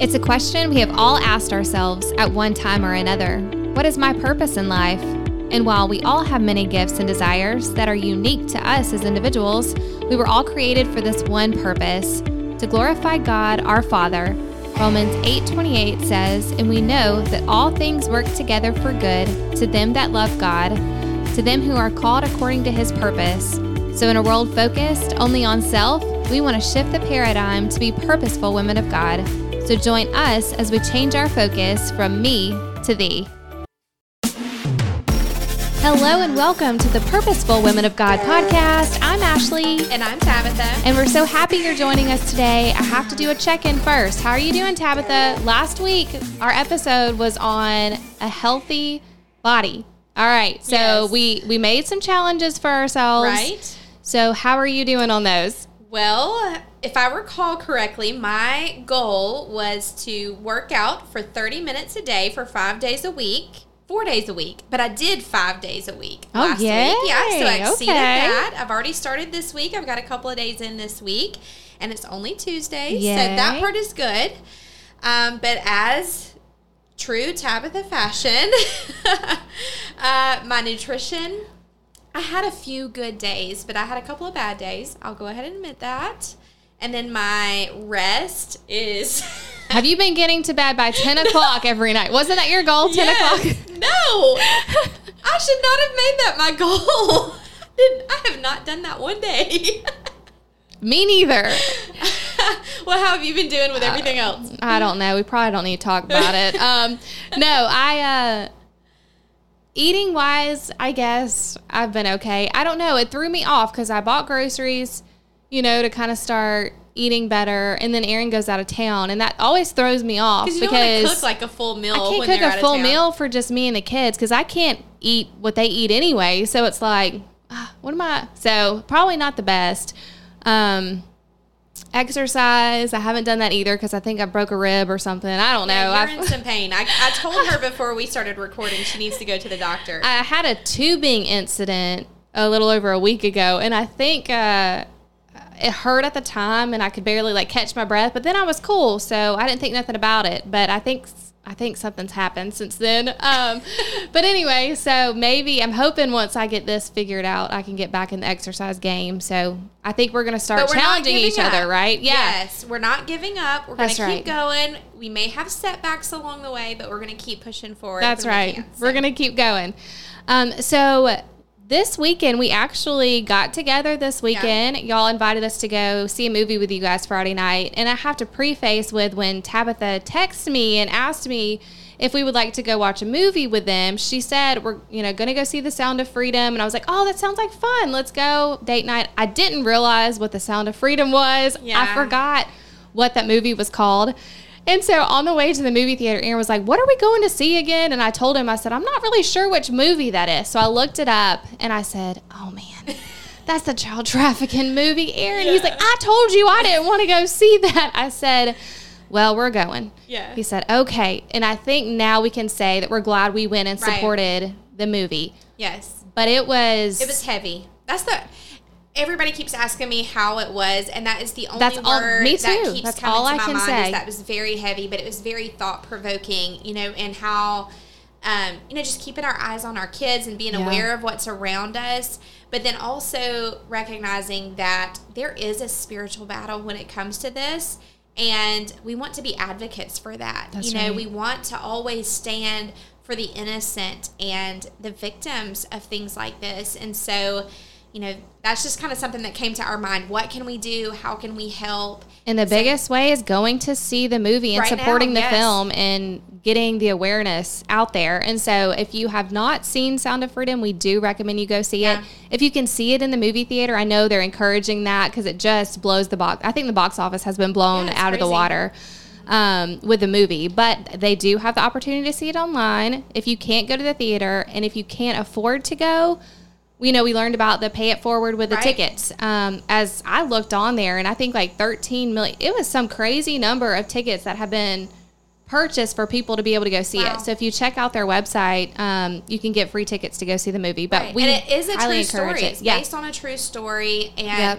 It's a question we have all asked ourselves at one time or another. What is my purpose in life? And while we all have many gifts and desires that are unique to us as individuals, we were all created for this one purpose, to glorify God, our Father. Romans 8:28 says, "And we know that all things work together for good to them that love God, to them who are called according to his purpose." So in a world focused only on self, we want to shift the paradigm to be purposeful women of God. So join us as we change our focus from me to thee. Hello and welcome to the Purposeful Women of God podcast. I'm Ashley. And I'm Tabitha. And we're so happy you're joining us today. I have to do a check-in first. How are you doing, Tabitha? Last week, our episode was on a healthy body. All right. So yes, we made some challenges for ourselves. Right. So how are you doing on those? Well, if I recall correctly, my goal was to work out for 30 minutes a day for 4 days a week, but I did 5 days a week last week. Yeah, so I exceeded that. I've already started this week. I've got a couple of days in this week, and it's only Tuesdays, so that part is good. But as true Tabitha fashion, my nutrition, I had a few good days, but I had a couple of bad days. I'll go ahead and admit that. And then my rest is... Have you been getting to bed by 10 o'clock every night? Wasn't that your goal, 10 o'clock? No. I should not have made that my goal. I have not done that one day. Me neither. Well, how have you been doing with everything else? I don't know. We probably don't need to talk about it. Eating-wise, I guess I've been okay. I don't know. It threw me off because I bought groceries, to kind of start eating better, and then Erin goes out of town, and that always throws me off because you don't want to cook like a full meal. I can't cook a full meal for just me and the kids because I can't eat what they eat anyway. So it's like, what am I? So probably not the best. Exercise, I haven't done that either because I think I broke a rib or something. I don't know. You're in some pain. I told her before we started recording she needs to go to the doctor. I had a tubing incident a little over a week ago, and I think it hurt at the time, and I could barely catch my breath, but then I was cool, so I didn't think nothing about it, but I think something's happened since then. But anyway, so maybe I'm hoping once I get this figured out, I can get back in the exercise game. So I think we're going to start challenging each other, right? Yeah. Yes, we're not giving up. We're going to keep going. We may have setbacks along the way, but we're going to keep pushing forward. That's right. We're going to keep going. So this weekend, we actually got together this weekend. Yeah. Y'all invited us to go see a movie with you guys Friday night. And I have to preface with when Tabitha texted me and asked me if we would like to go watch a movie with them. She said, we're going to go see The Sound of Freedom. And I was like, oh, that sounds like fun. Let's go date night. I didn't realize what The Sound of Freedom was. Yeah. I forgot what that movie was called. And so on the way to the movie theater, Erin was like, what are we going to see again? And I told him, I said, I'm not really sure which movie that is. So I looked it up and I said, oh man, that's the child trafficking movie, Erin. Yeah. He's like, I told you I didn't want to go see that. I said, well, we're going. Yeah. He said, okay. And I think now we can say that we're glad we went and supported the movie. Yes. But it was heavy. Everybody keeps asking me how it was, and that is the only word that keeps coming to my mind is that was very heavy, but it was very thought-provoking, and how, just keeping our eyes on our kids and being aware of what's around us, but then also recognizing that there is a spiritual battle when it comes to this, and we want to be advocates for that. We want to always stand for the innocent and the victims of things like this, and so... that's just kind of something that came to our mind. What can we do? How can we help? And the biggest way is going to see the movie and supporting the film and getting the awareness out there. And so if you have not seen Sound of Freedom, we do recommend you go see it. If you can see it in the movie theater, I know they're encouraging that because it just blows the box. I think the box office has been blown out of the water with the movie. But they do have the opportunity to see it online. If you can't go to the theater and if you can't afford to go, we learned about the pay it forward with the tickets. As I looked on there, and I think 13 million, it was some crazy number of tickets that have been purchased for people to be able to go see it. So if you check out their website, you can get free tickets to go see the movie. But we highly encourage it. It's based on a true story, and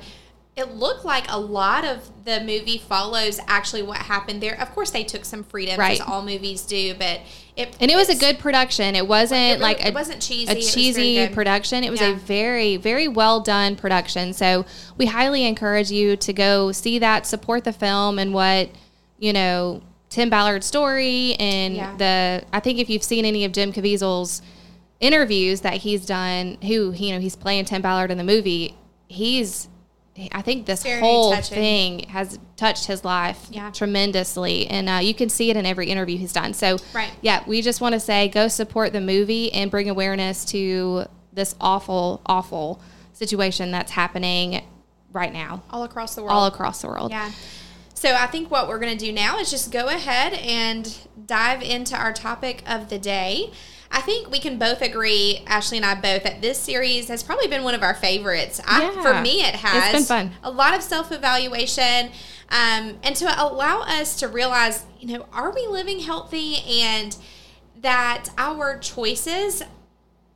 it looked like a lot of the movie follows actually what happened there. Of course, they took some freedom, right, as all movies do, but it was a good production. It wasn't it wasn't cheesy. A cheesy production. It was a very, very well done production. So we highly encourage you to go see that, support the film and what, you know, Tim Ballard's story and I think if you've seen any of Jim Caviezel's interviews that he's done, who you know he's playing Tim Ballard in the movie, I think this whole thing has touched his life tremendously, and you can see it in every interview he's done. So, we just want to say go support the movie and bring awareness to this awful, awful situation that's happening right now. All across the world. Yeah. So I think what we're going to do now is just go ahead and dive into our topic of the day. I think we can both agree, Ashley and I both, that this series has probably been one of our favorites. For me, it has. It's been fun. A lot of self-evaluation, and to allow us to realize, you know, are we living healthy and that our choices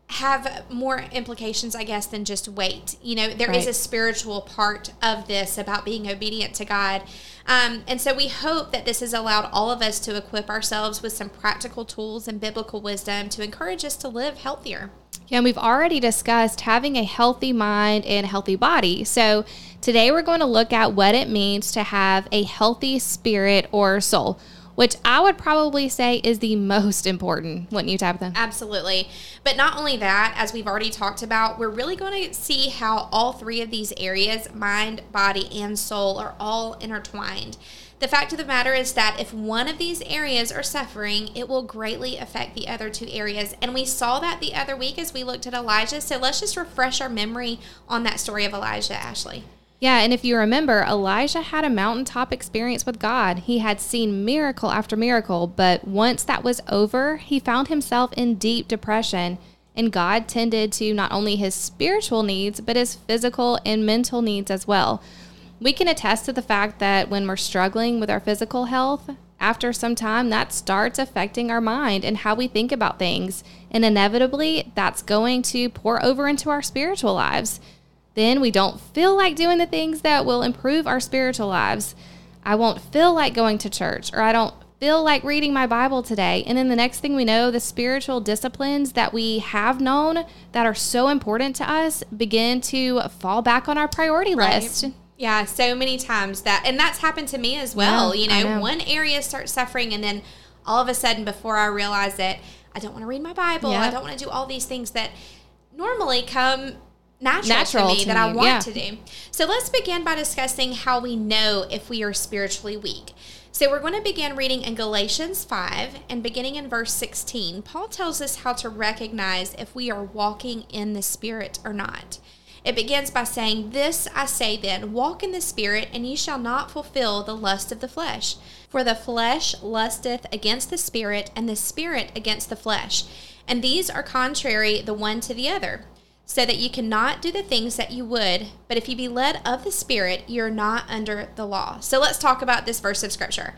have more implications, I guess, than just weight. You know, there is a spiritual part of this about being obedient to God. And so we hope that this has allowed all of us to equip ourselves with some practical tools and biblical wisdom to encourage us to live healthier. Yeah, and we've already discussed having a healthy mind and a healthy body. So today we're going to look at what it means to have a healthy spirit or soul, which I would probably say is the most important, wouldn't you, Tabitha? Absolutely. But not only that, as we've already talked about, we're really going to see how all three of these areas, mind, body, and soul, are all intertwined. The fact of the matter is that if one of these areas are suffering, it will greatly affect the other two areas. And we saw that the other week as we looked at Elijah. So let's just refresh our memory on that story of Elijah, Ashley. Yeah, and if you remember, Elijah had a mountaintop experience with God. He had seen miracle after miracle, but once that was over, he found himself in deep depression, and God tended to not only his spiritual needs, but his physical and mental needs as well. We can attest to the fact that when we're struggling with our physical health, after some time, that starts affecting our mind and how we think about things, and inevitably, that's going to pour over into our spiritual lives. Then we don't feel like doing the things that will improve our spiritual lives. I won't feel like going to church, or I don't feel like reading my Bible today. And then the next thing we know, the spiritual disciplines that we have known that are so important to us begin to fall back on our priority list. Yeah, so many times and that's happened to me as well. Yeah, you know, one area starts suffering and then all of a sudden before I realize it, I don't want to read my Bible. Yeah. I don't want to do all these things that normally come natural to me that I want to do. So let's begin by discussing how we know if we are spiritually weak. So we're going to begin reading in Galatians 5 and beginning in verse 16. Paul tells us how to recognize if we are walking in the Spirit or not. It begins by saying, "This I say then, walk in the Spirit, and ye shall not fulfill the lust of the flesh. For the flesh lusteth against the Spirit, and the Spirit against the flesh. And these are contrary the one to the other, so that you cannot do the things that you would, but if you be led of the Spirit, you're not under the law." So let's talk about this verse of Scripture.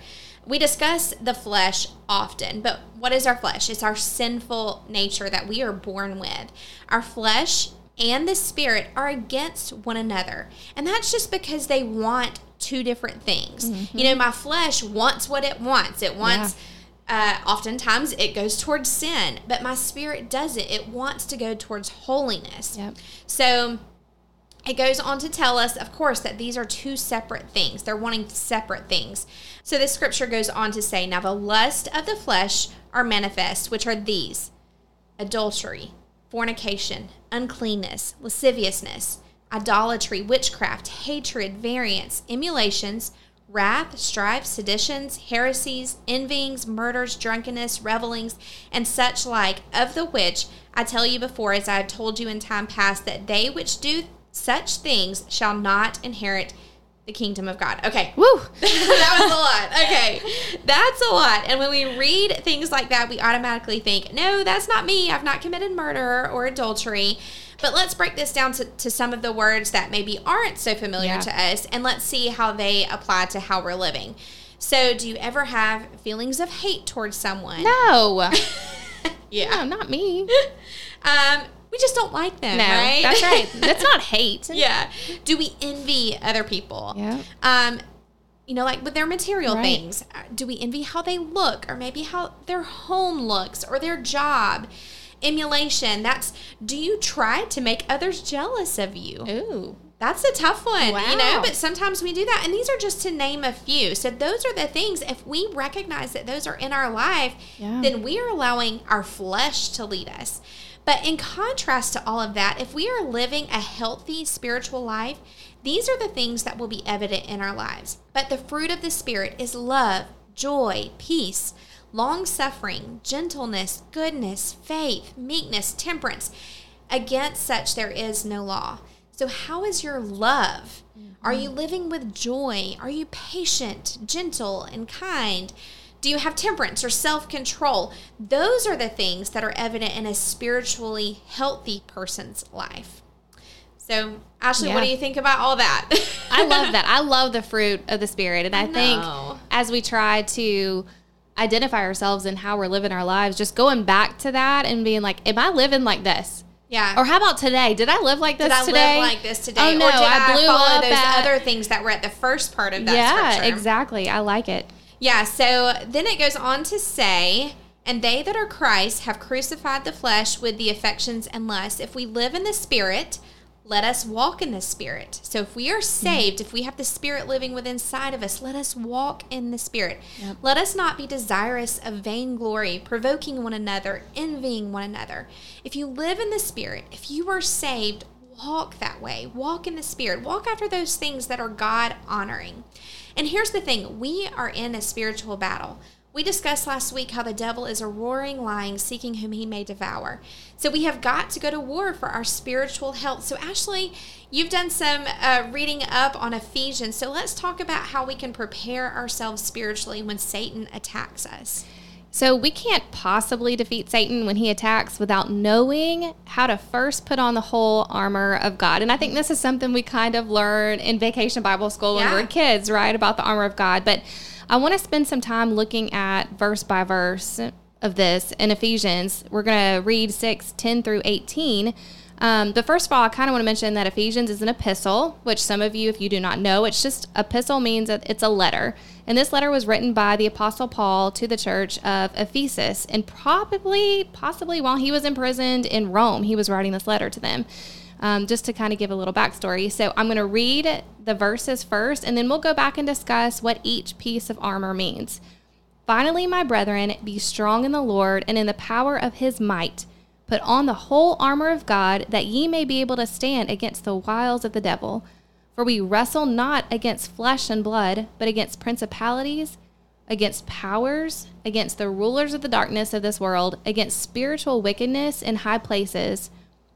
We discuss the flesh often, but what is our flesh? It's our sinful nature that we are born with. Our flesh and the Spirit are against one another, and that's just because they want two different things. Mm-hmm. You know, my flesh wants what it wants. It wants... Yeah. Oftentimes it goes towards sin, but my spirit doesn't. It wants to go towards holiness. Yep. So it goes on to tell us, of course, that these are two separate things. They're wanting separate things. So the scripture goes on to say, "Now the lust of the flesh are manifest, which are these: adultery, fornication, uncleanness, lasciviousness, idolatry, witchcraft, hatred, variance, emulations, wrath, strife, seditions, heresies, envyings, murders, drunkenness, revellings, and such like, of the which I tell you before, as I have told you in time past, that they which do such things shall not inherit the kingdom of God." Okay. Woo! That was a lot. Okay. That's a lot. And when we read things like that, we automatically think, no, that's not me. I've not committed murder or adultery. But let's break this down to some of the words that maybe aren't so familiar to us, and let's see how they apply to how we're living. So, do you ever have feelings of hate towards someone? No. No, not me. We we just don't like them, right? That's right. That's not hate. Yeah. Do we envy other people? Yeah. You know, like with their material things, do we envy how they look or maybe how their home looks or their job? Emulation. That's, do you try to make others jealous of you? Ooh. That's a tough one, you know, but sometimes we do that. And these are just to name a few. So those are the things, if we recognize that those are in our life, then we are allowing our flesh to lead us. But in contrast to all of that, if we are living a healthy spiritual life, these are the things that will be evident in our lives. But the fruit of the Spirit is love, joy, peace, long-suffering, gentleness, goodness, faith, meekness, temperance. Against such there is no law. So how is your love? Are you living with joy? Are you patient, gentle, and kind? Do you have temperance or self-control? Those are the things that are evident in a spiritually healthy person's life. So, Ashley, what do you think about all that? I love that. I love the fruit of the Spirit. And I think as we try to identify ourselves and how we're living our lives, just going back to that and being like, am I living like this? Yeah. Or how about today? Did I live like this today? Oh, no, or did I blew follow up those other things that were at the first part of that scripture? Yeah, exactly. I like it. Yeah, so then it goes on to say, and they that are Christ have crucified the flesh with the affections and lusts. If we live in the Spirit, let us walk in the Spirit. So if we are saved, if we have the Spirit living within inside of us, let us walk in the Spirit. Yep. Let us not be desirous of vainglory, provoking one another, envying one another. If you live in the Spirit, if you are saved, walk that way. Walk in the Spirit. Walk after those things that are God-honoring. And here's the thing. We are in a spiritual battle. We discussed last week how the devil is a roaring lion seeking whom he may devour. So we have got to go to war for our spiritual health. So Ashley, you've done some reading up on Ephesians. So let's talk about how we can prepare ourselves spiritually when Satan attacks us. So we can't possibly defeat Satan when he attacks without knowing how to first put on the whole armor of God. And I think this is something we kind of learn in Vacation Bible School when we're kids, right, about the armor of God. But I want to spend some time looking at verse by verse of this in Ephesians. We're going to read 6:10 through 18. But first of all, I kind of want to mention that Ephesians is an epistle, which some of you, if you do not know, it's just epistle means that it's a letter. And this letter was written by the Apostle Paul to the church of Ephesus. And possibly while he was imprisoned in Rome, he was writing this letter to them. Just to kind of give a little backstory. So I'm going to read the verses first, and then we'll go back and discuss what each piece of armor means. Finally, my brethren, be strong in the Lord and in the power of his might. Put on the whole armor of God, that ye may be able to stand against the wiles of the devil. For we wrestle not against flesh and blood, but against principalities, against powers, against the rulers of the darkness of this world, against spiritual wickedness in high places.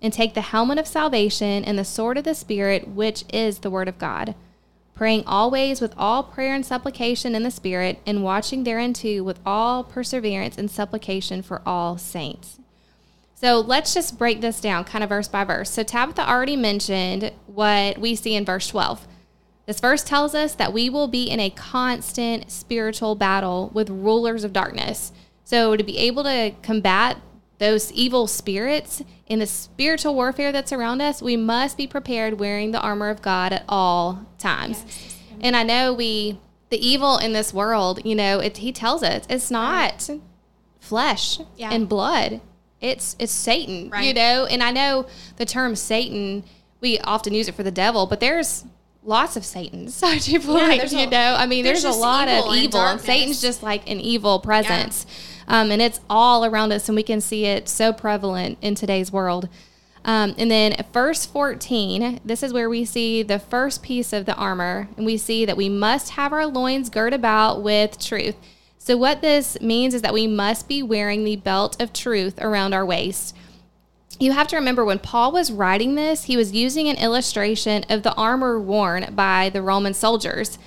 and take the helmet of salvation and the sword of the Spirit, which is the word of God, praying always with all prayer and supplication in the Spirit, and watching thereunto with all perseverance and supplication for all saints. So let's just break this down kind of verse by verse. So Tabitha already mentioned what we see in verse 12. This verse tells us that we will be in a constant spiritual battle with rulers of darkness. So to be able to combat those evil spirits in the spiritual warfare that's around us, we must be prepared wearing the armor of God at all times. Yes. And I know the evil in this world, you know, he tells us it's not flesh and blood. It's Satan, you know? And I know the term Satan, we often use it for the devil, but there's lots of Satans. So people you know, I mean, there's a lot of evil, and Satan's just like an evil presence. Yeah. And it's all around us, and we can see it so prevalent in today's world. And then verse 14, this is where we see the first piece of the armor, and we see that we must have our loins girt about with truth. So what this means is that we must be wearing the belt of truth around our waist. you have to remember when Paul was writing this, he was using an illustration of the armor worn by the Roman soldiers,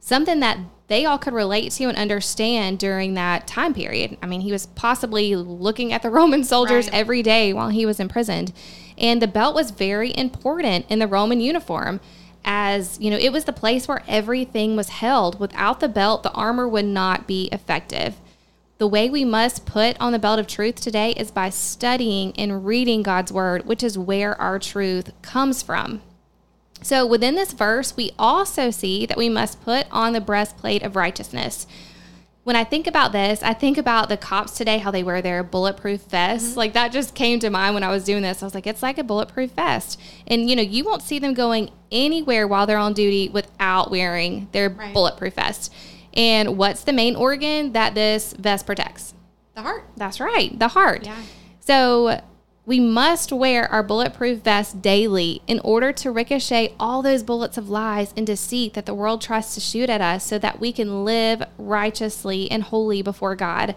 something that they all could relate to and understand during that time period. I mean, he was possibly looking at the Roman soldiers right. every day while he was imprisoned. And the belt was very important in the Roman uniform. As you know, it was the place where everything was held. Without the belt, the armor would not be effective. The way we must put on the belt of truth today is by studying and reading God's word, which is where our truth comes from. So within this verse, we also see that we must put on the breastplate of righteousness. When I think about this, I think about the cops today, how they wear their bulletproof vests. Mm-hmm. Like, that just came to mind when I was doing this. I was like, it's like a bulletproof vest. And, you know, you won't see them going anywhere while they're on duty without wearing their right. bulletproof vest. And what's the main organ that this vest protects? The heart. That's right, the heart. Yeah. So we must wear our bulletproof vest daily in order to ricochet all those bullets of lies and deceit that the world tries to shoot at us, so that we can live righteously and holy before God.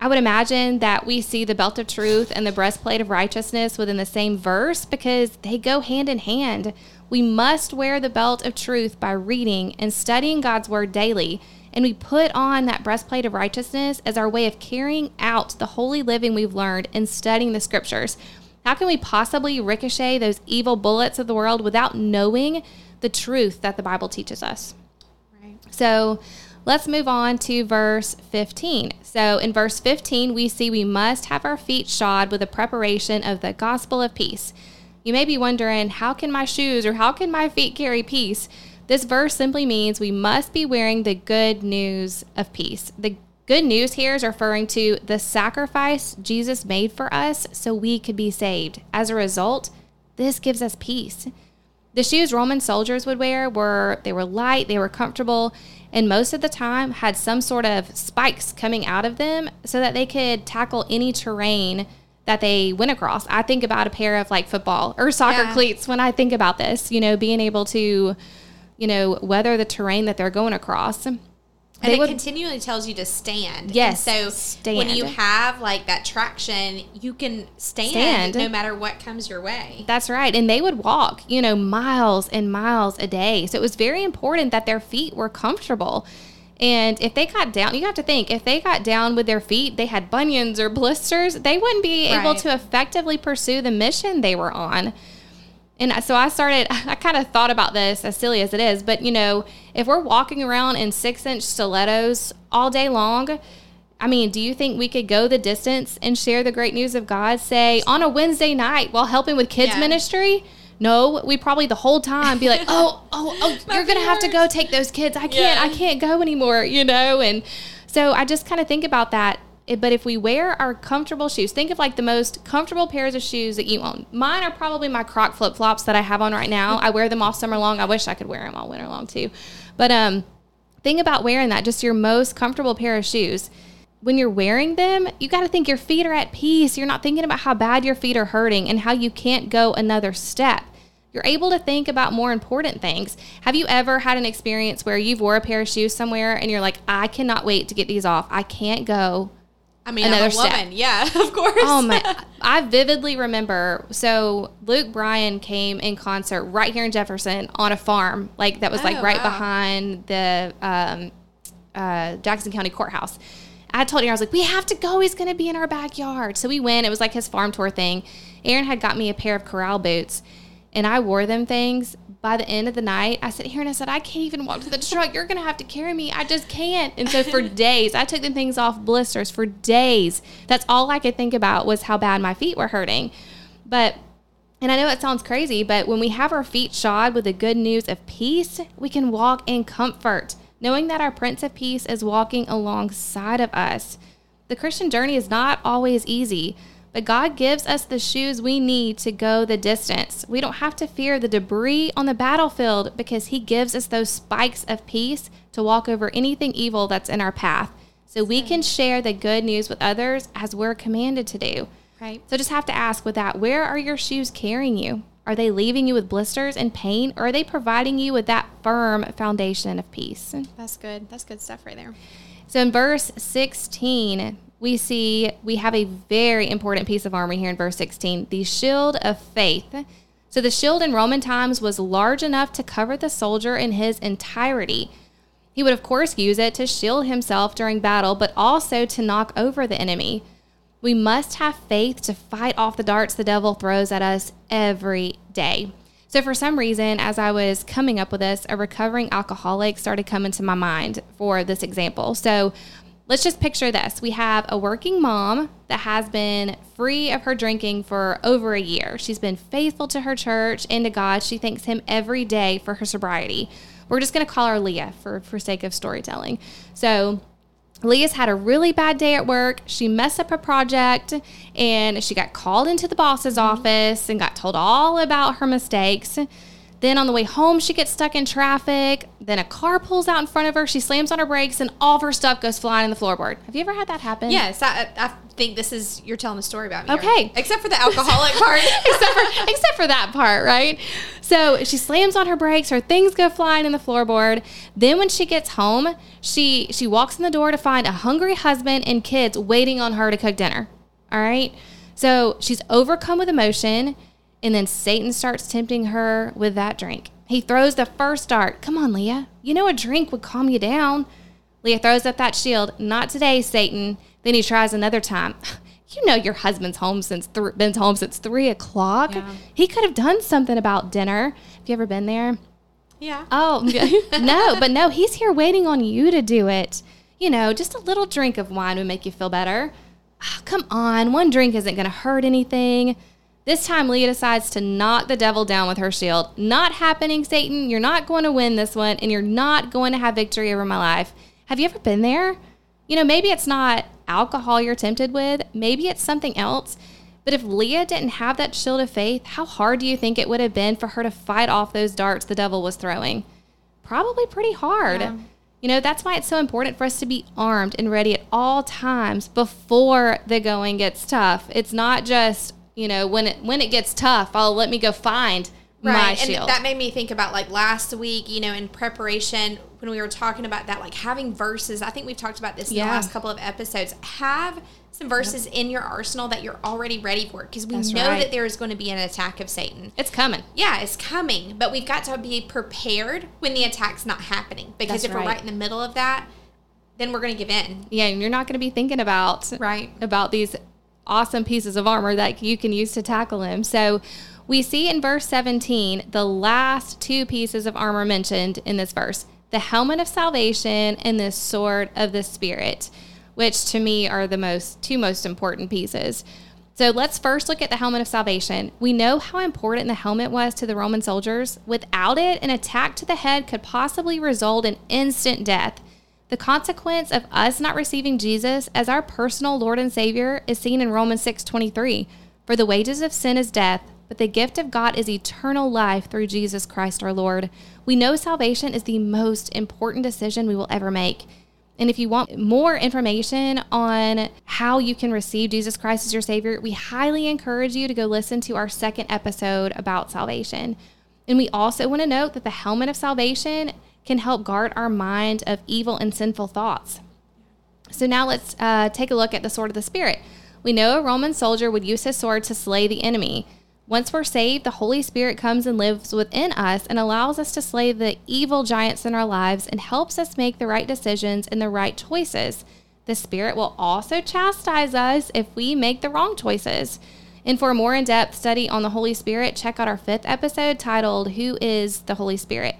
I would imagine that we see the belt of truth and the breastplate of righteousness within the same verse because they go hand in hand. We must wear the belt of truth by reading and studying God's word daily, and we put on that breastplate of righteousness as our way of carrying out the holy living we've learned in studying the scriptures. How can we possibly ricochet those evil bullets of the world without knowing the truth that the Bible teaches us? Right. So let's move on to verse 15. So in verse 15, we see we must have our feet shod with the preparation of the gospel of peace. You may be wondering, how can my shoes or how can my feet carry peace? This verse simply means we must be wearing the good news of peace. The good news here is referring to the sacrifice Jesus made for us so we could be saved. As a result, this gives us peace. The shoes Roman soldiers would wear were light, they were comfortable, and most of the time had some sort of spikes coming out of them so that they could tackle any terrain that they went across. I think about a pair of like football or soccer yeah. cleats when I think about this, you know, being able to, you know, weather the terrain that they're going across. And it continually tells you to stand. Yes. And so stand. When you have like that traction, you can stand no matter what comes your way. That's right. And they would walk, you know, miles and miles a day. So it was very important that their feet were comfortable. And if they got down, you have to think, if they got down with their feet, they had bunions or blisters, they wouldn't be right. able to effectively pursue the mission they were on. And so I kind of thought about this, as silly as it is, but, you know, if we're walking around in 6-inch stilettos all day long, I mean, do you think we could go the distance and share the great news of God, say, on a Wednesday night while helping with kids yeah. ministry? No, we probably the whole time be like, oh, you're going to have to go take those kids. I can't go anymore, you know? And so I just kind of think about that. But if we wear our comfortable shoes, think of like the most comfortable pairs of shoes that you own. Mine are probably my Croc flip-flops that I have on right now. I wear them all summer long. I wish I could wear them all winter long too. But think about wearing that, just your most comfortable pair of shoes. When you're wearing them, you got to think your feet are at peace. You're not thinking about how bad your feet are hurting and how you can't go another step. You're able to think about more important things. Have you ever had an experience where you've wore a pair of shoes somewhere and you're like, I cannot wait to get these off. I can't go. I mean, another woman. Yeah, of course. Oh my! I vividly remember. So Luke Bryan came in concert right here in Jefferson on a farm, like that was right behind the Jackson County Courthouse. I told Aaron, I was like, we have to go. He's going to be in our backyard. So we went. It was like his farm tour thing. Aaron had got me a pair of corral boots, and I wore them things. By the end of the night, I said, Aaron, I can't even walk to the truck. You're going to have to carry me. I just can't. And so for days, I took them things off, blisters for days. That's all I could think about was how bad my feet were hurting. And I know it sounds crazy, but when we have our feet shod with the good news of peace, we can walk in comfort, knowing that our Prince of Peace is walking alongside of us. The Christian journey is not always easy, but God gives us the shoes we need to go the distance. We don't have to fear the debris on the battlefield because he gives us those spikes of peace to walk over anything evil that's in our path. So we can share the good news with others as we're commanded to do. Right. So just have to ask with that, where are your shoes carrying you? Are they leaving you with blisters and pain, or are they providing you with that firm foundation of peace? That's good. That's good stuff right there. So in verse 16, we have a very important piece of armor here in verse 16, the shield of faith. So the shield in Roman times was large enough to cover the soldier in his entirety. He would, of course, use it to shield himself during battle, but also to knock over the enemy. We must have faith to fight off the darts the devil throws at us every day. So for some reason, as I was coming up with this, a recovering alcoholic started coming to my mind for this example. So let's just picture this. We have a working mom that has been free of her drinking for over a year. She's been faithful to her church and to God. She thanks him every day for her sobriety. We're just going to call her Leah for sake of storytelling. So Leah's had a really bad day at work. She messed up a project, and she got called into the boss's office and got told all about her mistakes. Then on the way home, she gets stuck in traffic. Then a car pulls out in front of her. She slams on her brakes, and all of her stuff goes flying in the floorboard. Have you ever had that happen? Yes. I think this is, you're telling a story about me. Okay. Right? Except for the alcoholic part. except for that part, right? So she slams on her brakes. Her things go flying in the floorboard. Then when she gets home, she walks in the door to find a hungry husband and kids waiting on her to cook dinner. All right? So she's overcome with emotion. And then Satan starts tempting her with that drink. He throws the first dart. Come on, Leah. You know a drink would calm you down. Leah throws up that shield. Not today, Satan. Then he tries another time. You know your husband's home been home since 3 o'clock. Yeah. He could have done something about dinner. Have you ever been there? Yeah. Oh, no. But no, he's here waiting on you to do it. You know, just a little drink of wine would make you feel better. Oh, come on. One drink isn't going to hurt anything. This time, Leah decides to knock the devil down with her shield. Not happening, Satan. You're not going to win this one, and you're not going to have victory over my life. Have you ever been there? You know, maybe it's not alcohol you're tempted with. Maybe it's something else. But if Leah didn't have that shield of faith, how hard do you think it would have been for her to fight off those darts the devil was throwing? Probably pretty hard. Yeah. You know, that's why it's so important for us to be armed and ready at all times before the going gets tough. It's not just, you know, when it gets tough, let me go find my shield. And that made me think about, like, last week, you know, in preparation when we were talking about that, like, having verses. I think we've talked about this in the last couple of episodes. Have some verses in your arsenal that you're already ready for, because we know that there is going to be an attack of Satan. It's coming. Yeah, it's coming. But we've got to be prepared when the attack's not happening, because if we're right in the middle of that, then we're going to give in. Yeah, and you're not going to be thinking about these awesome pieces of armor that you can use to tackle him. So we see in verse 17, the last two pieces of armor mentioned in this verse, the helmet of salvation and the sword of the Spirit, which to me are the two most important pieces. So let's first look at the helmet of salvation. We know how important the helmet was to the Roman soldiers. Without it, an attack to the head could possibly result in instant death. The consequence of us not receiving Jesus as our personal Lord and Savior is seen in Romans 6:23. For the wages of sin is death, but the gift of God is eternal life through Jesus Christ our Lord. We know salvation is the most important decision we will ever make. And if you want more information on how you can receive Jesus Christ as your Savior, we highly encourage you to go listen to our second episode about salvation. And we also want to note that the helmet of salvation can help guard our mind of evil and sinful thoughts. So now let's take a look at the sword of the Spirit. We know a Roman soldier would use his sword to slay the enemy. Once we're saved, the Holy Spirit comes and lives within us and allows us to slay the evil giants in our lives and helps us make the right decisions and the right choices. The Spirit will also chastise us if we make the wrong choices. And for a more in-depth study on the Holy Spirit, check out our fifth episode titled, Who is the Holy Spirit?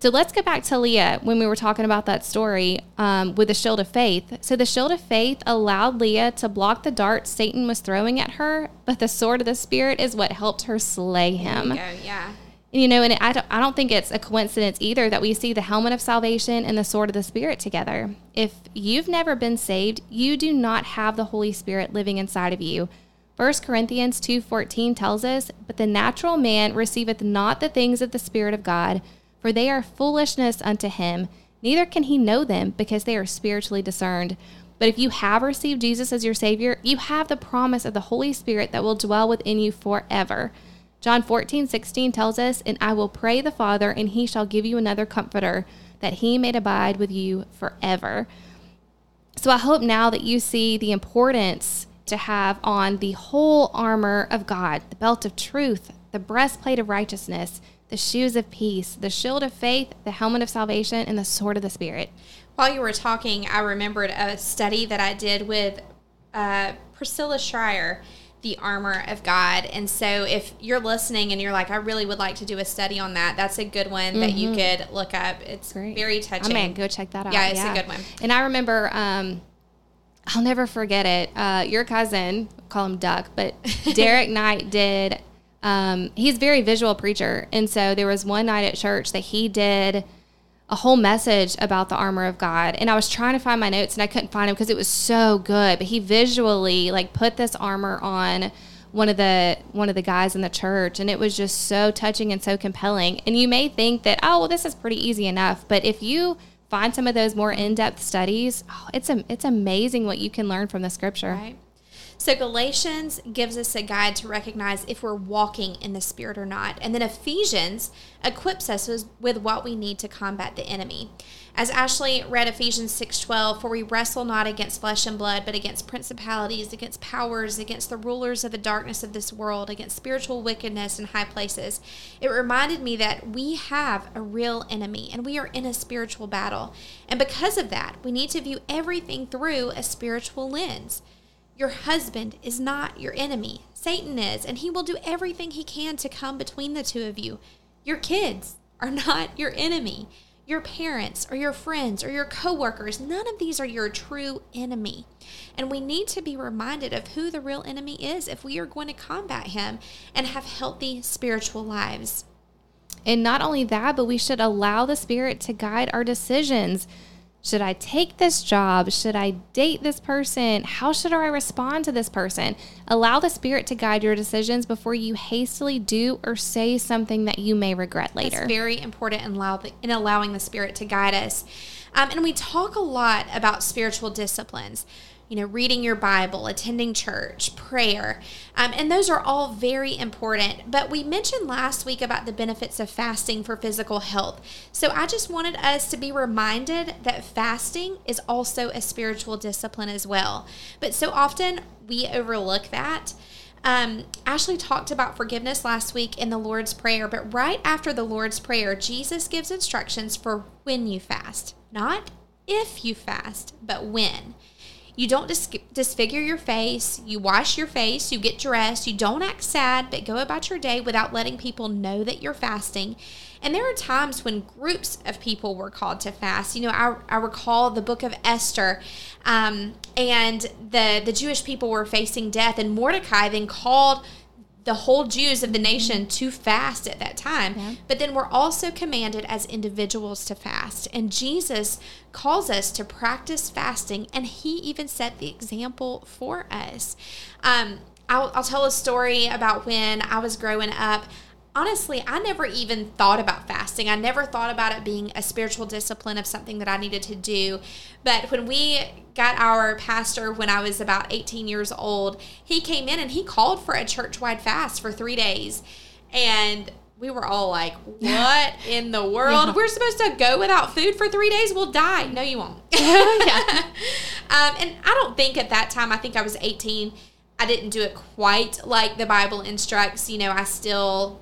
So let's go back to Leah when we were talking about that story with the shield of faith. So the shield of faith allowed Leah to block the darts Satan was throwing at her, but the sword of the Spirit is what helped her slay him. There you go, yeah. You know, and I don't think it's a coincidence either that we see the helmet of salvation and the sword of the Spirit together. If you've never been saved, you do not have the Holy Spirit living inside of you. 1 Corinthians 2:14 tells us, but the natural man receiveth not the things of the Spirit of God, for they are foolishness unto him, neither can he know them, because they are spiritually discerned. But if you have received Jesus as your Savior, you have the promise of the Holy Spirit that will dwell within you forever. John 14:16 tells us, and I will pray the Father, and he shall give you another comforter, that he may abide with you forever. So I hope now that you see the importance to have on the whole armor of God, the belt of truth, the breastplate of righteousness, the shoes of peace, the shield of faith, the helmet of salvation, and the sword of the Spirit. While you were talking, I remembered a study that I did with Priscilla Schreier, the armor of God. And so if you're listening and you're like, I really would like to do a study on that, that's a good one that you could look up. It's great. Very touching. I mean, go check that out. Yeah, it's a good one. And I remember, I'll never forget it. Your cousin, call him Duck, but Derek Knight did, he's a very visual preacher. And so there was one night at church that he did a whole message about the armor of God. And I was trying to find my notes and I couldn't find them because it was so good. But he visually like put this armor on one of the guys in the church. And it was just so touching and so compelling. And you may think that, oh, well, this is pretty easy enough. But if you find some of those more in-depth studies, it's amazing what you can learn from the scripture. Right. So Galatians gives us a guide to recognize if we're walking in the Spirit or not. And then Ephesians equips us with what we need to combat the enemy. As Ashley read Ephesians 6:12, for we wrestle not against flesh and blood, but against principalities, against powers, against the rulers of the darkness of this world, against spiritual wickedness in high places. It reminded me that we have a real enemy and we are in a spiritual battle. And because of that, we need to view everything through a spiritual lens. Your husband is not your enemy. Satan is, and he will do everything he can to come between the two of you. Your kids are not your enemy. Your parents or your friends or your coworkers, none of these are your true enemy. And we need to be reminded of who the real enemy is if we are going to combat him and have healthy spiritual lives. And not only that, but we should allow the Spirit to guide our decisions. Should I take this job? Should I date this person? How should I respond to this person? Allow the Spirit to guide your decisions before you hastily do or say something that you may regret later. That's very important in allowing the Spirit to guide us. And we talk a lot about spiritual disciplines, reading your Bible, attending church, prayer. And those are all very important. But we mentioned last week about the benefits of fasting for physical health. So I just wanted us to be reminded that fasting is also a spiritual discipline as well. But so often we overlook that. Ashley talked about forgiveness last week in the Lord's Prayer, but right after the Lord's Prayer, Jesus gives instructions for when you fast. Not if you fast, but when. You don't disfigure your face, you wash your face, you get dressed, you don't act sad, but go about your day without letting people know that you're fasting. And there are times when groups of people were called to fast. I recall the book of Esther, and the Jewish people were facing death, and Mordecai then called the whole Jews of the nation to fast at that time. Yeah. But then we're also commanded as individuals to fast. And Jesus calls us to practice fasting, and he even set the example for us. I'll tell a story about when I was growing up. Honestly, I never even thought about fasting. I never thought about it being a spiritual discipline of something that I needed to do. But when we got our pastor when I was about 18 years old, he came in and he called for a church-wide fast for 3 days. And we were all like, what in the world? Yeah. We're supposed to go without food for 3 days? We'll die. No, you won't. And I don't think at that time, I think I was 18, I didn't do it quite like the Bible instructs. I still...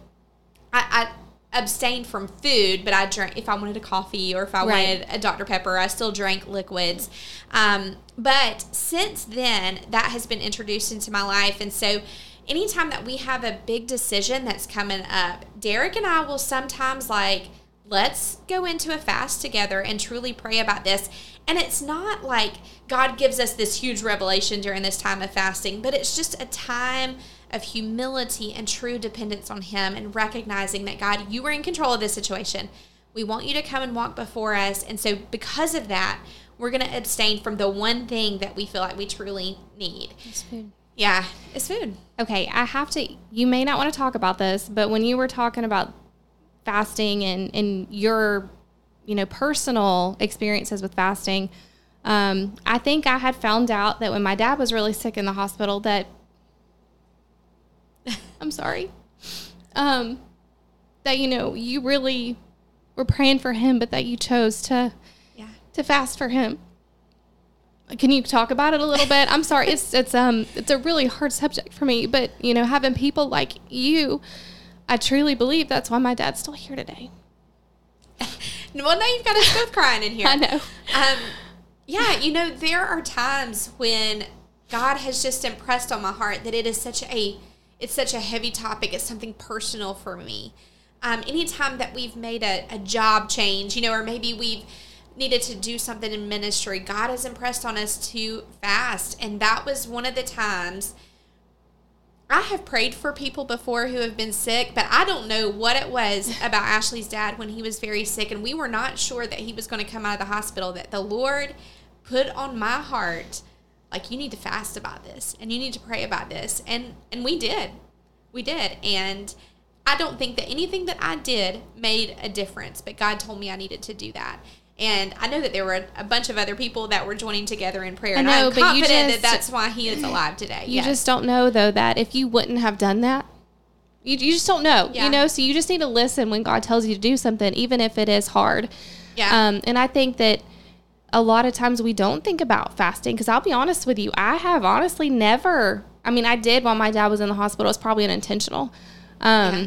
I abstained from food, but I drank, if I wanted a coffee or if I wanted a Dr. Pepper, I still drank liquids. But since then, that has been introduced into my life. And so anytime that we have a big decision that's coming up, Derek and I will sometimes let's go into a fast together and truly pray about this. And it's not like God gives us this huge revelation during this time of fasting, but it's just a time of humility and true dependence on him and recognizing that, God, you are in control of this situation. We want you to come and walk before us. And so because of that, we're going to abstain from the one thing that we feel like we truly need. It's food. Yeah, it's food. Okay, you may not want to talk about this, but when you were talking about fasting and your, personal experiences with fasting, I think I had found out that when my dad was really sick in the hospital that I'm sorry. That, you really were praying for him, but that you chose to fast for him. Can you talk about it a little bit? I'm sorry, it's a really hard subject for me, but you know, having people like you, I truly believe that's why my dad's still here today. Well, now you've got us both crying in here. I know. Yeah, you know, there are times when God has just impressed on my heart that it is such a heavy topic. It's something personal for me. Anytime that we've made a job change, you know, or maybe we've needed to do something in ministry, God has impressed on us to fast. And that was one of the times. I have prayed for people before who have been sick, but I don't know what it was about Ashley's dad when he was very sick, and we were not sure that he was going to come out of the hospital, that the Lord put on my heart, like, you need to fast about this, and you need to pray about this. And we did. We did. And I don't think that anything that I did made a difference, but God told me I needed to do that. And I know that there were a bunch of other people that were joining together in prayer. I know, and I'm confident that's why he is alive today. You just don't know, though, that if you wouldn't have done that, you just don't know. Yeah. You know, so you just need to listen when God tells you to do something, even if it is hard. Yeah. And I think that a lot of times we don't think about fasting, because I'll be honest with you, I have honestly never. I mean, I did while my dad was in the hospital. It was probably unintentional. Yeah.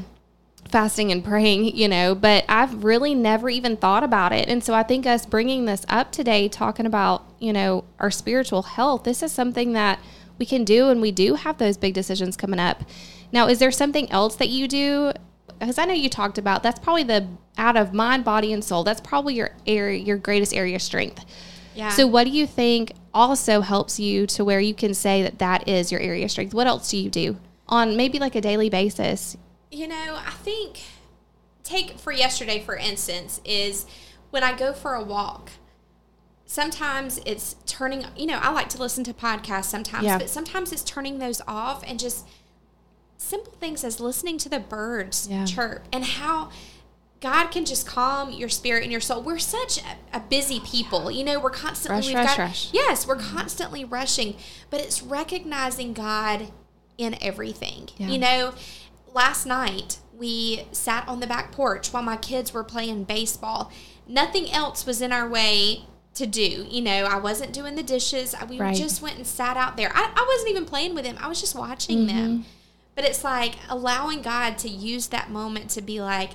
Fasting and praying, you know, but I've really never even thought about it. And so I think us bringing this up today, talking about, you know, our spiritual health, this is something that we can do, and we do have those big decisions coming up. Now, is there something else that you do? Because I know you talked about, that's probably the out of mind, body, and soul. That's probably your area, your greatest area of strength. Yeah. So what do you think also helps you to where you can say that that is your area of strength? What else do you do on maybe like a daily basis? You know, I think, take for yesterday, for instance, is when I go for a walk, sometimes it's turning, you know, I like to listen to podcasts sometimes, yeah. But sometimes it's turning those off and just simple things as listening to the birds yeah. chirp, and how God can just calm your spirit and your soul. We're such a busy people. You know, we're constantly, rush. Yes, we're constantly rushing, but it's recognizing God in everything, yeah. you know. Last night, we sat on the back porch while my kids were playing baseball. Nothing else was in our way to do. You know, I wasn't doing the dishes. We right. just went and sat out there. I wasn't even playing with them. I was just watching mm-hmm. them. But it's like allowing God to use that moment to be like,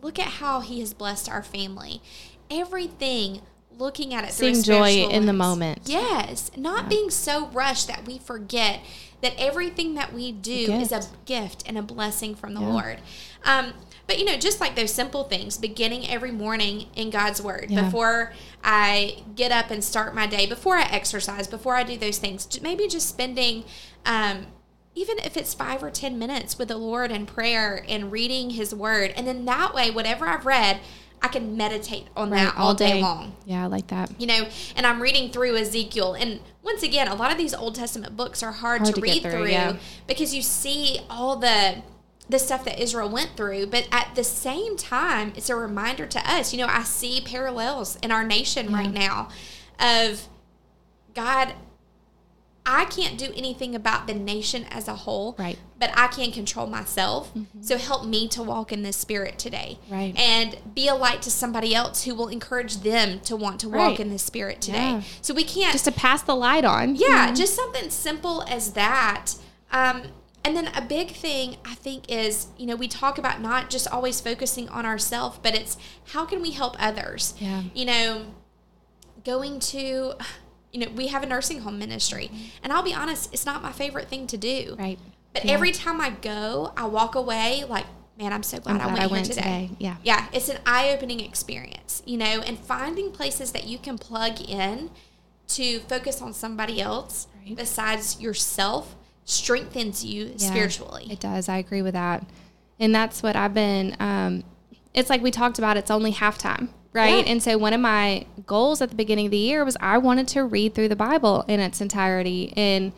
look at how he has blessed our family. Everything, looking at it through a spiritual lens. Joy in the moment. Yes. Not yeah. being so rushed that we forget that everything that we do is a gift and a blessing from the yeah. Lord. But, you know, just like those simple things, beginning every morning in God's Word, yeah. before I get up and start my day, before I exercise, before I do those things, maybe just spending, even if it's 5 or 10 minutes with the Lord in prayer and reading His Word. And then that way, whatever I've read, I can meditate on right, that all day long. Yeah, I like that. You know, and I'm reading through Ezekiel. And once again, a lot of these Old Testament books are hard to read through yeah. because you see all the stuff that Israel went through. But at the same time, it's a reminder to us. You know, I see parallels in our nation yeah. right now of, God, I can't do anything about the nation as a whole, right. but I can control myself. Mm-hmm. So help me to walk in this spirit today right. and be a light to somebody else who will encourage them to want to right. walk in this spirit today. Yeah. So we can't just to pass the light on. Yeah. Mm-hmm. Just something simple as that. And then a big thing I think is, you know, we talk about not just always focusing on ourselves, but it's how can we help others? Yeah. You know, going to, you know, we have a nursing home ministry, and I'll be honest, it's not my favorite thing to do. Right. But yeah. every time I go, I walk away like, man, I'm so glad I went today. Yeah. Yeah. It's an eye-opening experience, you know, and finding places that you can plug in to focus on somebody else right. besides yourself strengthens you yeah, spiritually. It does. I agree with that. And that's what I've been, it's like we talked about, it's only halftime. Right. Yeah. And so one of my goals at the beginning of the year was I wanted to read through the Bible in its entirety. And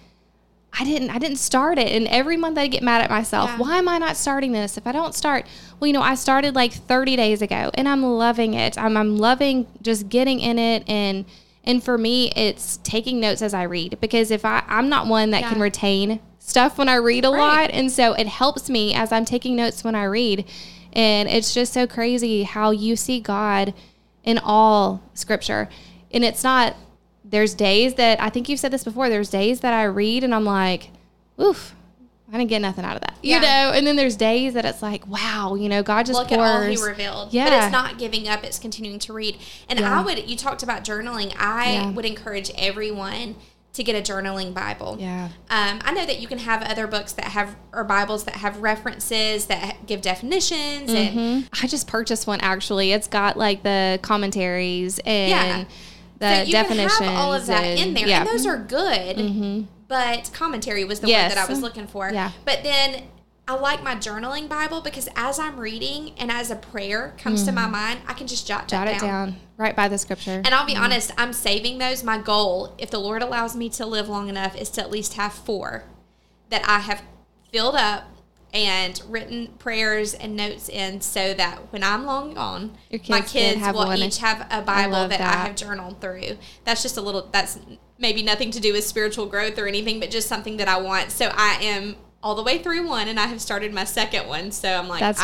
I didn't start it. And every month I get mad at myself. Yeah. Why am I not starting this? If I don't start, well, you know, I started like 30 days ago, and I'm loving it. I'm loving just getting in it. And for me, it's taking notes as I read, because if I'm not one that yeah. can retain stuff when I read a right. lot. And so it helps me as I'm taking notes when I read. And it's just so crazy how you see God in all Scripture. And it's not There's days that, I think you've said this before, there's days that I read and I'm like, oof, I didn't get nothing out of that, you know? And then there's days that it's like, wow, you know, God just pours. Look at all he revealed. Yeah. But it's not giving up. It's continuing to read. And you talked about journaling. I would encourage everyone to get a journaling Bible. Yeah. I know that you can have other books that have, or Bibles that have references that give definitions. Mm-hmm. And I just purchased one, actually. It's got like the commentaries and the definitions. So you can have all of that in there. Yeah. And those are good. Mm-hmm. But commentary was the one that I was looking for. Yeah. But then I like my journaling Bible because as I'm reading and as a prayer comes to my mind, I can just jot it down. Right by the scripture. And I'll be honest, I'm saving those. My goal, if the Lord allows me to live long enough, is to at least have 4 that I have filled up and written prayers and notes in so that when I'm long gone, my kids will each have a Bible that I have journaled through. That's just a little, that's maybe nothing to do with spiritual growth or anything, but just something that I want. So I am all the way through one, and I have started my second one. So I'm like, I've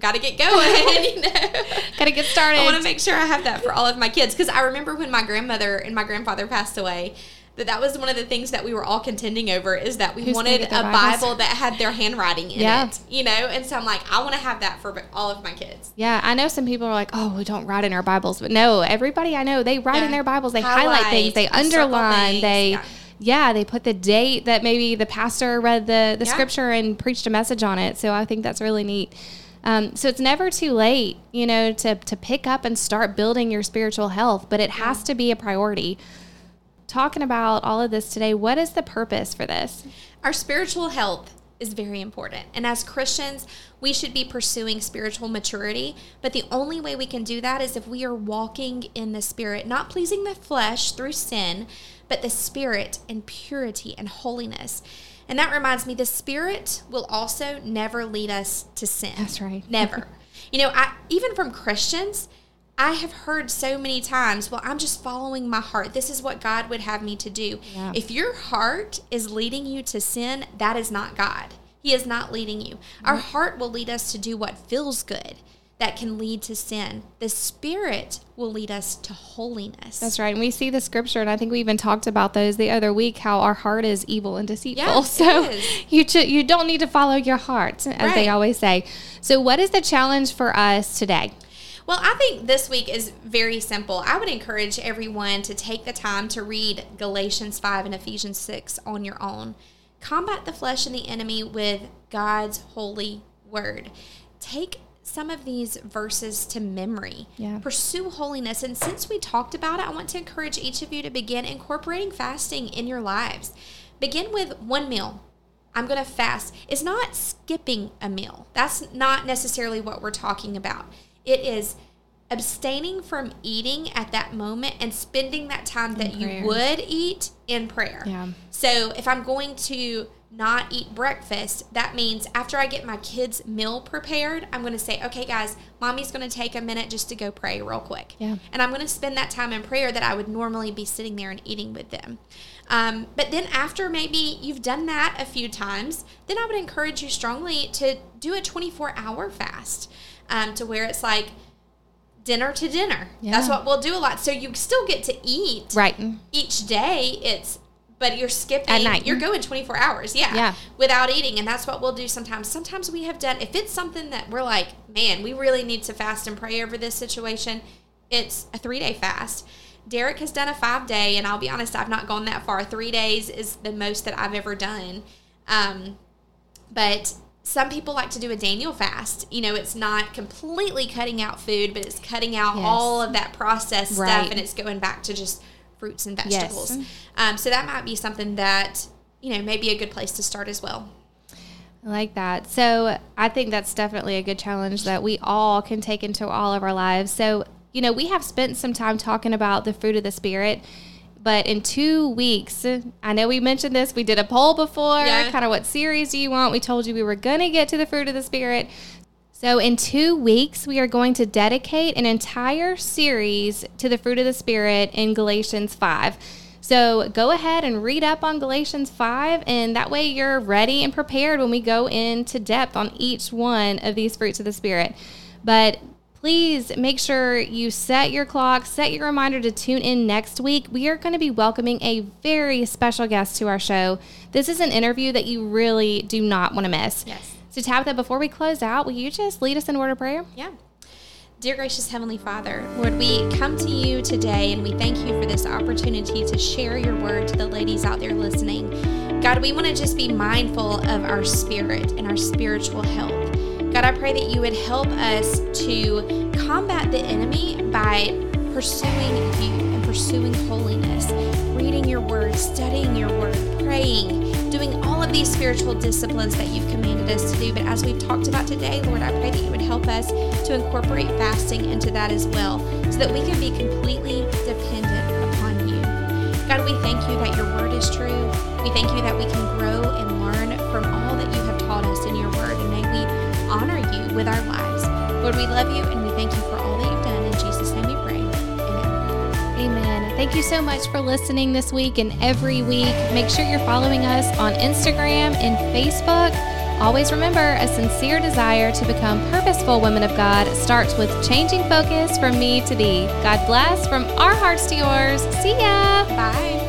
got to get going. You know, got to get started. I want to make sure I have that for all of my kids, because I remember when my grandmother and my grandfather passed away, that was one of the things that we were all contending over, is that we wanted a Bible that had their handwriting in it, you know? And so I'm like, I want to have that for all of my kids. Yeah, I know some people are like, oh, we don't write in our Bibles. But no, everybody I know, they write in their Bibles. They highlight things. They underline. Things. They, they put the date that maybe the pastor read the scripture and preached a message on it. So I think that's really neat. So it's never too late, you know, to pick up and start building your spiritual health. But it has to be a priority. Talking about all of this today, what is the purpose for this? Our spiritual health is very important. And as Christians, we should be pursuing spiritual maturity. But the only way we can do that is if we are walking in the Spirit, not pleasing the flesh through sin, but the Spirit in purity and holiness. And that reminds me, the Spirit will also never lead us to sin. That's right. Never. You know, even from Christians, I have heard so many times, well, I'm just following my heart. This is what God would have me to do. Yeah. If your heart is leading you to sin, that is not God. He is not leading you. Mm-hmm. Our heart will lead us to do what feels good. That can lead to sin. The Spirit will lead us to holiness. That's right. And we see the scripture, and I think we even talked about those the other week, how our heart is evil and deceitful. Yes, so you don't need to follow your heart, as they always say. So what is the challenge for us today? Well, I think this week is very simple. I would encourage everyone to take the time to read Galatians 5 and Ephesians 6 on your own. Combat the flesh and the enemy with God's holy word. Take some of these verses to memory. Yeah. Pursue holiness. And since we talked about it, I want to encourage each of you to begin incorporating fasting in your lives. Begin with one meal. I'm going to fast. It's not skipping a meal. That's not necessarily what we're talking about. It is abstaining from eating at that moment and spending that time that you would eat in prayer. Yeah. So if I'm going to not eat breakfast, that means after I get my kids' meal prepared, I'm going to say, okay, guys, mommy's going to take a minute just to go pray real quick. Yeah. And I'm going to spend that time in prayer that I would normally be sitting there and eating with them. But then after maybe you've done that a few times, then I would encourage you strongly to do a 24-hour fast. To where it's like dinner to dinner. Yeah. That's what we'll do a lot. So you still get to eat each day. But you're skipping. At night. You're going 24 hours, without eating. And that's what we'll do sometimes. Sometimes we have done, if it's something that we're like, man, we really need to fast and pray over this situation, it's a 3-day fast. Derek has done a 5-day, and I'll be honest, I've not gone that far. 3 days is the most that I've ever done. But some people like to do a Daniel fast. You know, it's not completely cutting out food, but it's cutting out all of that processed stuff, and it's going back to just fruits and vegetables. Yes. So that might be something that, you know, may be a good place to start as well. I like that. So I think that's definitely a good challenge that we all can take into all of our lives. So, you know, we have spent some time talking about the fruit of the Spirit. But in 2 weeks, I know we mentioned this. We did a poll before, kind of what series do you want? We told you we were going to get to the fruit of the Spirit. So in 2 weeks, we are going to dedicate an entire series to the fruit of the Spirit in Galatians 5. So go ahead and read up on Galatians 5, and that way you're ready and prepared when we go into depth on each one of these fruits of the Spirit. But please make sure you set your clock, set your reminder to tune in next week. We are going to be welcoming a very special guest to our show. This is an interview that you really do not want to miss. Yes. So Tabitha, before we close out, will you just lead us in a word of prayer? Yeah. Dear gracious Heavenly Father, Lord, we come to you today and we thank you for this opportunity to share your word to the ladies out there listening. God, we want to just be mindful of our spirit and our spiritual health. God, I pray that you would help us to combat the enemy by pursuing you and pursuing holiness, reading your word, studying your word, praying, doing all of these spiritual disciplines that you've commanded us to do. But as we've talked about today, Lord, I pray that you would help us to incorporate fasting into that as well, so that we can be completely dependent upon you. God, we thank you that your word is true. We thank you that we can grow and learn from all that you have taught us in your word. And may we honor you with our lives. Lord, we love you and we thank you for all that you've done. In Jesus' name we pray. Amen. Thank you so much for listening this week and every week. Make sure you're following us on Instagram and Facebook. Always remember, a sincere desire to become purposeful women of God starts with changing focus from me to thee. God bless from our hearts to yours. See ya. Bye.